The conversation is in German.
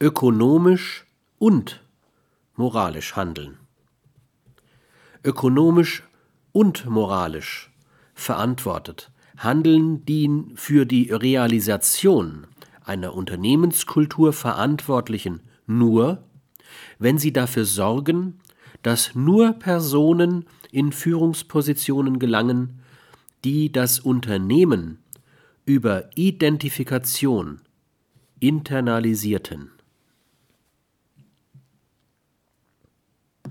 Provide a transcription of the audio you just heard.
ökonomisch und moralisch handeln. Ökonomisch und moralisch verantwortet handeln die für die Realisation einer Unternehmenskultur Verantwortlichen nur, wenn sie dafür sorgen, dass nur Personen in Führungspositionen gelangen, die das Unternehmen über Identifikation internalisierten.